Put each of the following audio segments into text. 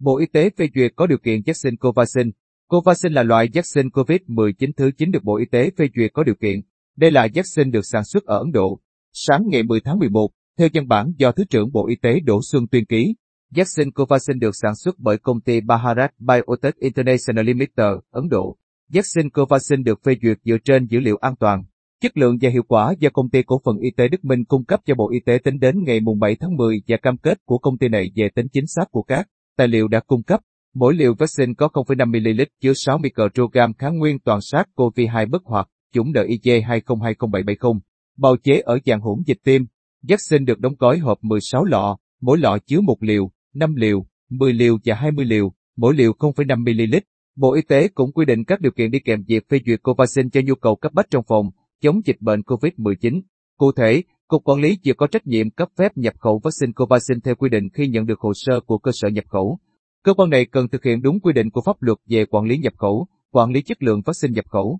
Bộ Y tế phê duyệt có điều kiện Janssen Covaxin. Covaxin là loại Janssen COVID-19 thứ 9 được Bộ Y tế phê duyệt có điều kiện. Đây là Janssen được sản xuất ở Ấn Độ. Sáng ngày 10 tháng 11, theo văn bản do Thứ trưởng Bộ Y tế Đỗ Xuân Tuyên ký, Janssen Covaxin được sản xuất bởi công ty Bharat Biotech International Limited, Ấn Độ. Janssen Covaxin được phê duyệt dựa trên dữ liệu an toàn, chất lượng và hiệu quả do công ty cổ phần y tế Đức Minh cung cấp cho Bộ Y tế tính đến ngày 7 tháng 10 và cam kết của công ty này về tính chính xác của các tài liệu đã cung cấp. Mỗi liều vaccine có 0,5 ml chứa 6 microgram kháng nguyên toàn sát SARS-CoV-2 bất hoạt, chủng DIJ 2020-770, bào chế ở dạng hỗn dịch tiêm. Vaccine được đóng gói hộp 16 lọ, mỗi lọ chứa 1 liều, 5 liều, 10 liều và 20 liều, mỗi liều 0,5 ml. Bộ Y tế cũng quy định các điều kiện đi kèm việc phê duyệt Covaxin cho nhu cầu cấp bách trong phòng chống dịch bệnh COVID-19. Cụ thể, Cục Quản lý Dược có trách nhiệm cấp phép nhập khẩu vaccine Covaxin theo quy định khi nhận được hồ sơ của cơ sở nhập khẩu. Cơ quan này cần thực hiện đúng quy định của pháp luật về quản lý nhập khẩu, quản lý chất lượng vaccine nhập khẩu.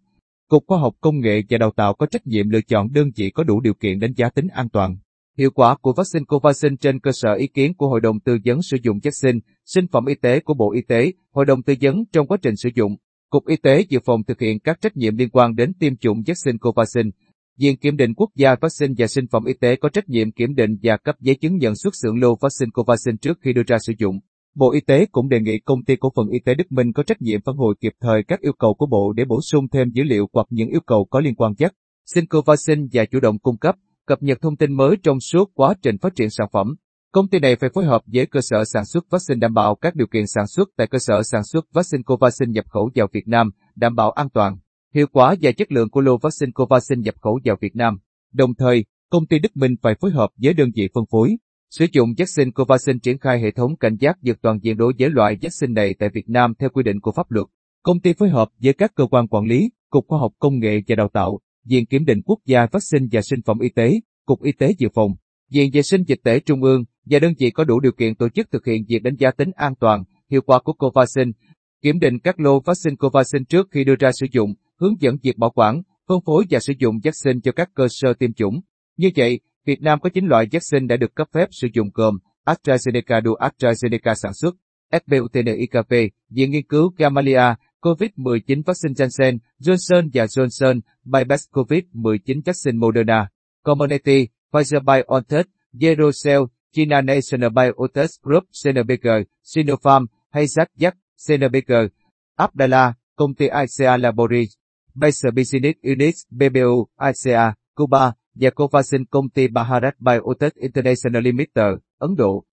Cục Khoa học Công nghệ và Đào tạo có trách nhiệm lựa chọn đơn vị có đủ điều kiện đánh giá tính an toàn, hiệu quả của vaccine Covaxin trên cơ sở ý kiến của Hội đồng Tư vấn sử dụng vaccine, sinh phẩm y tế của Bộ Y tế, Hội đồng Tư vấn trong quá trình sử dụng. Cục Y tế Dự phòng thực hiện các trách nhiệm liên quan đến tiêm chủng vaccine Covaxin. Viện Kiểm định Quốc gia Vaccine và Sinh phẩm Y tế có trách nhiệm kiểm định và cấp giấy chứng nhận xuất xưởng lô vaccine Covaxin trước khi đưa ra sử dụng. Bộ Y tế cũng đề nghị công ty cổ phần y tế Đức Minh có trách nhiệm phản hồi kịp thời các yêu cầu của Bộ để bổ sung thêm dữ liệu hoặc những yêu cầu có liên quan vaccine Covaxin và chủ động cung cấp, cập nhật thông tin mới trong suốt quá trình phát triển sản phẩm. Công ty này phải phối hợp với cơ sở sản xuất vaccine đảm bảo các điều kiện sản xuất tại cơ sở sản xuất vaccine Covaxin nhập khẩu vào Việt Nam, đảm bảo an toàn, hiệu quả và chất lượng của lô vaccine Covaxin nhập khẩu vào Việt Nam. Đồng thời, công ty Đức Minh phải phối hợp với đơn vị phân phối, sử dụng vaccine Covaxin triển khai hệ thống cảnh giác dược toàn diện đối với loại vaccine này tại Việt Nam theo quy định của pháp luật. Công ty phối hợp với các cơ quan quản lý, Cục Khoa học Công nghệ và Đào tạo, Viện Kiểm định Quốc gia Vaccine và Sinh phẩm Y tế, Cục Y tế Dự phòng, Viện Vệ sinh Dịch tễ Trung ương và đơn vị có đủ điều kiện tổ chức thực hiện việc đánh giá tính an toàn, hiệu quả của Covaxin, kiểm định các lô vaccine Covaxin trước khi đưa ra sử dụng, hướng dẫn việc bảo quản, phân phối và sử dụng vaccine cho các cơ sở tiêm chủng. Như vậy, Việt Nam có 9 loại vaccine đã được cấp phép sử dụng gồm AstraZeneca do AstraZeneca sản xuất, Sputnik V, Viện Nghiên cứu Gamaleya, COVID-19 vaccine Janssen, Johnson và Johnson, Biovac COVID-19 vaccine Moderna, Comirnaty, Pfizer-BioNTech, Zydus, China National BioNTech Group CNBG, Sinopharm, hay Zydus CNBG, Abdala, công ty ICA Laboratories, Bayser Business Units, BBU, ICA, Cuba, và Covaxin công ty Bharat Biotech International Limited, Ấn Độ.